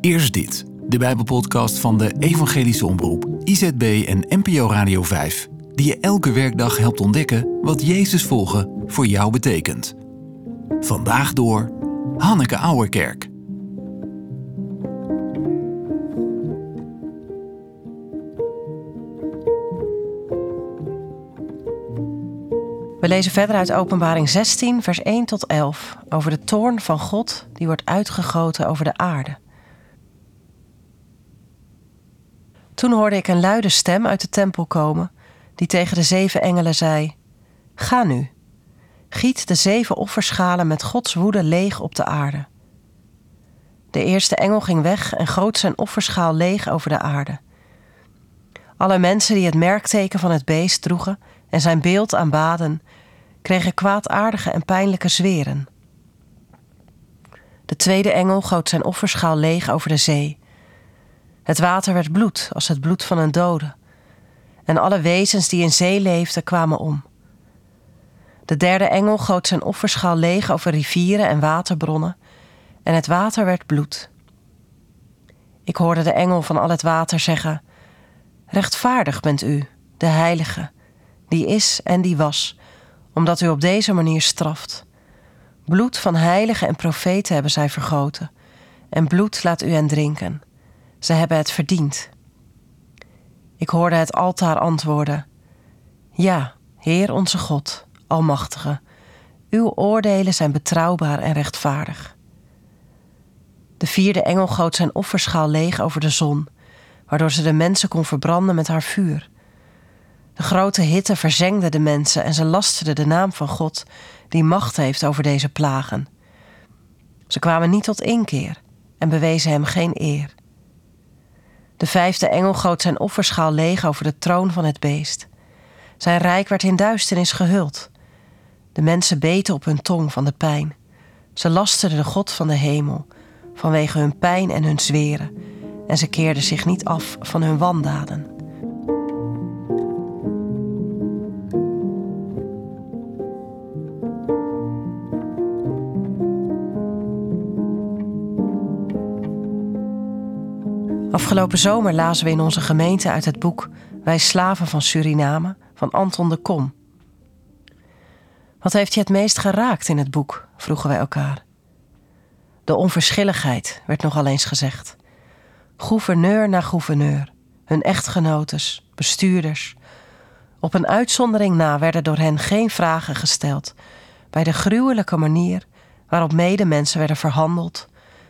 Eerst dit, de Bijbelpodcast van de Evangelische Omroep, IZB en NPO Radio 5... die je elke werkdag helpt ontdekken wat Jezus volgen voor jou betekent. Vandaag door Hanneke Ouwerkerk. We lezen verder uit Openbaring 16, vers 1 tot 11... over de toorn van God die wordt uitgegoten over de aarde. Toen hoorde ik een luide stem uit de tempel komen, die tegen de 7 engelen zei: "Ga nu, giet de 7 offerschalen met Gods woede leeg op de aarde." De eerste engel ging weg en goot zijn offerschaal leeg over de aarde. Alle mensen die het merkteken van het beest droegen en zijn beeld aanbaden, kregen kwaadaardige en pijnlijke zweren. De tweede engel goot zijn offerschaal leeg over de zee. Het water werd bloed als het bloed van een dode, en alle wezens die in zee leefden kwamen om. De derde engel goot zijn offerschaal leeg over rivieren en waterbronnen, en het water werd bloed. Ik hoorde de engel van al het water zeggen: "Rechtvaardig bent u, de Heilige, die is en die was, omdat u op deze manier straft. Bloed van heiligen en profeten hebben zij vergoten, en bloed laat u hen drinken. Ze hebben het verdiend." Ik hoorde het altaar antwoorden: "Ja, Heer onze God, Almachtige, uw oordelen zijn betrouwbaar en rechtvaardig." De vierde engel goot zijn offerschaal leeg over de zon, waardoor ze de mensen kon verbranden met haar vuur. De grote hitte verzengde de mensen en ze lasterden de naam van God, die macht heeft over deze plagen. Ze kwamen niet tot inkeer en bewezen hem geen eer. De vijfde engel goot zijn offerschaal leeg over de troon van het beest. Zijn rijk werd in duisternis gehuld. De mensen beten op hun tong van de pijn. Ze lasterden de God van de hemel vanwege hun pijn en hun zweren, en ze keerden zich niet af van hun wandaden. Afgelopen zomer lazen we in onze gemeente uit het boek Wij slaven van Suriname van Anton de Kom. Wat heeft je het meest geraakt in het boek, vroegen wij elkaar. De onverschilligheid werd nogal eens gezegd. Gouverneur na gouverneur, hun echtgenotes, bestuurders. Op een uitzondering na werden door hen geen vragen gesteld bij de gruwelijke manier waarop medemensen werden verhandeld,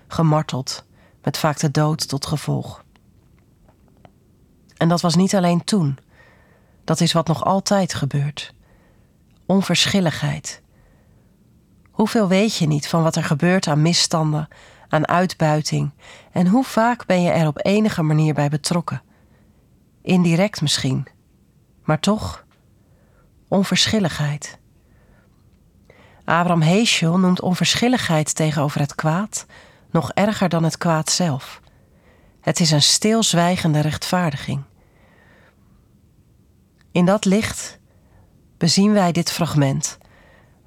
gemarteld, met vaak de dood tot gevolg. En dat was niet alleen toen. Dat is wat nog altijd gebeurt. Onverschilligheid. Hoeveel weet je niet van wat er gebeurt aan misstanden, aan uitbuiting, en hoe vaak ben je er op enige manier bij betrokken? Indirect misschien, maar toch. Onverschilligheid. Abraham Heschel noemt onverschilligheid tegenover het kwaad nog erger dan het kwaad zelf. Het is een stilzwijgende rechtvaardiging. In dat licht bezien wij dit fragment,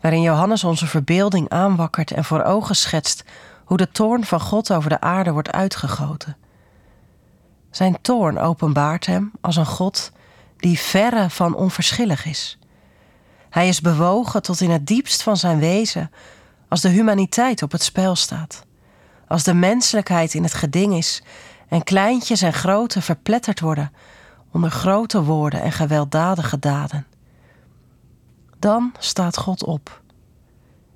waarin Johannes onze verbeelding aanwakkert en voor ogen schetst hoe de toorn van God over de aarde wordt uitgegoten. Zijn toorn openbaart hem als een God die verre van onverschillig is. Hij is bewogen tot in het diepst van zijn wezen als de humaniteit op het spel staat. Als de menselijkheid in het geding is en kleintjes en grote verpletterd worden onder grote woorden en gewelddadige daden. Dan staat God op.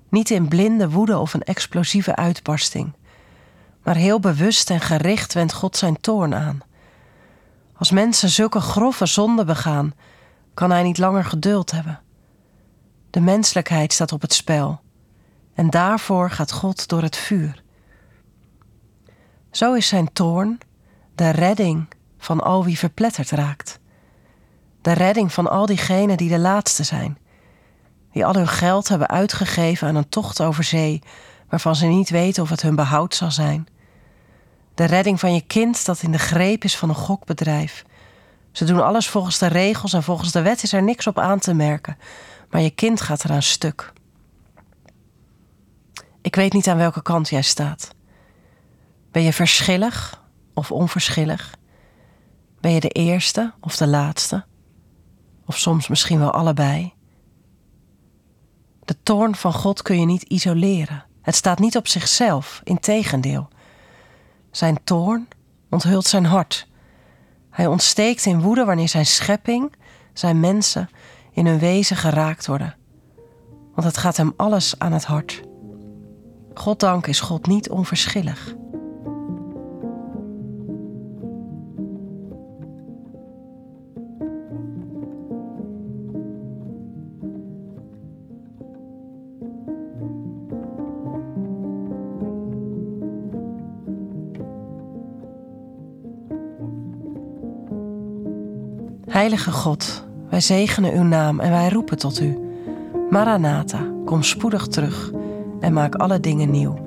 Niet in blinde woede of een explosieve uitbarsting, maar heel bewust en gericht wendt God zijn toorn aan. Als mensen zulke grove zonden begaan, kan hij niet langer geduld hebben. De menselijkheid staat op het spel en daarvoor gaat God door het vuur. Zo is zijn toorn de redding van al wie verpletterd raakt. De redding van al diegenen die de laatste zijn. Die al hun geld hebben uitgegeven aan een tocht over zee, waarvan ze niet weten of het hun behoud zal zijn. De redding van je kind dat in de greep is van een gokbedrijf. Ze doen alles volgens de regels en volgens de wet is er niks op aan te merken. Maar je kind gaat eraan stuk. Ik weet niet aan welke kant jij staat. Ben je verschillig of onverschillig? Ben je de eerste of de laatste? Of soms misschien wel allebei? De toorn van God kun je niet isoleren. Het staat niet op zichzelf, integendeel. Zijn toorn onthult zijn hart. Hij ontsteekt in woede wanneer zijn schepping, zijn mensen, in hun wezen geraakt worden. Want het gaat hem alles aan het hart. Goddank is God niet onverschillig. Heilige God, wij zegenen uw naam en wij roepen tot u. Maranatha, kom spoedig terug en maak alle dingen nieuw.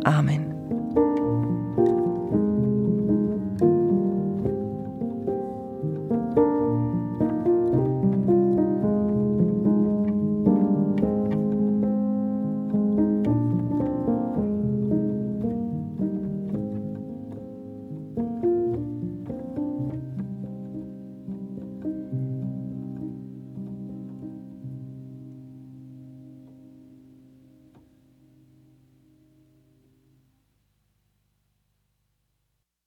Amen.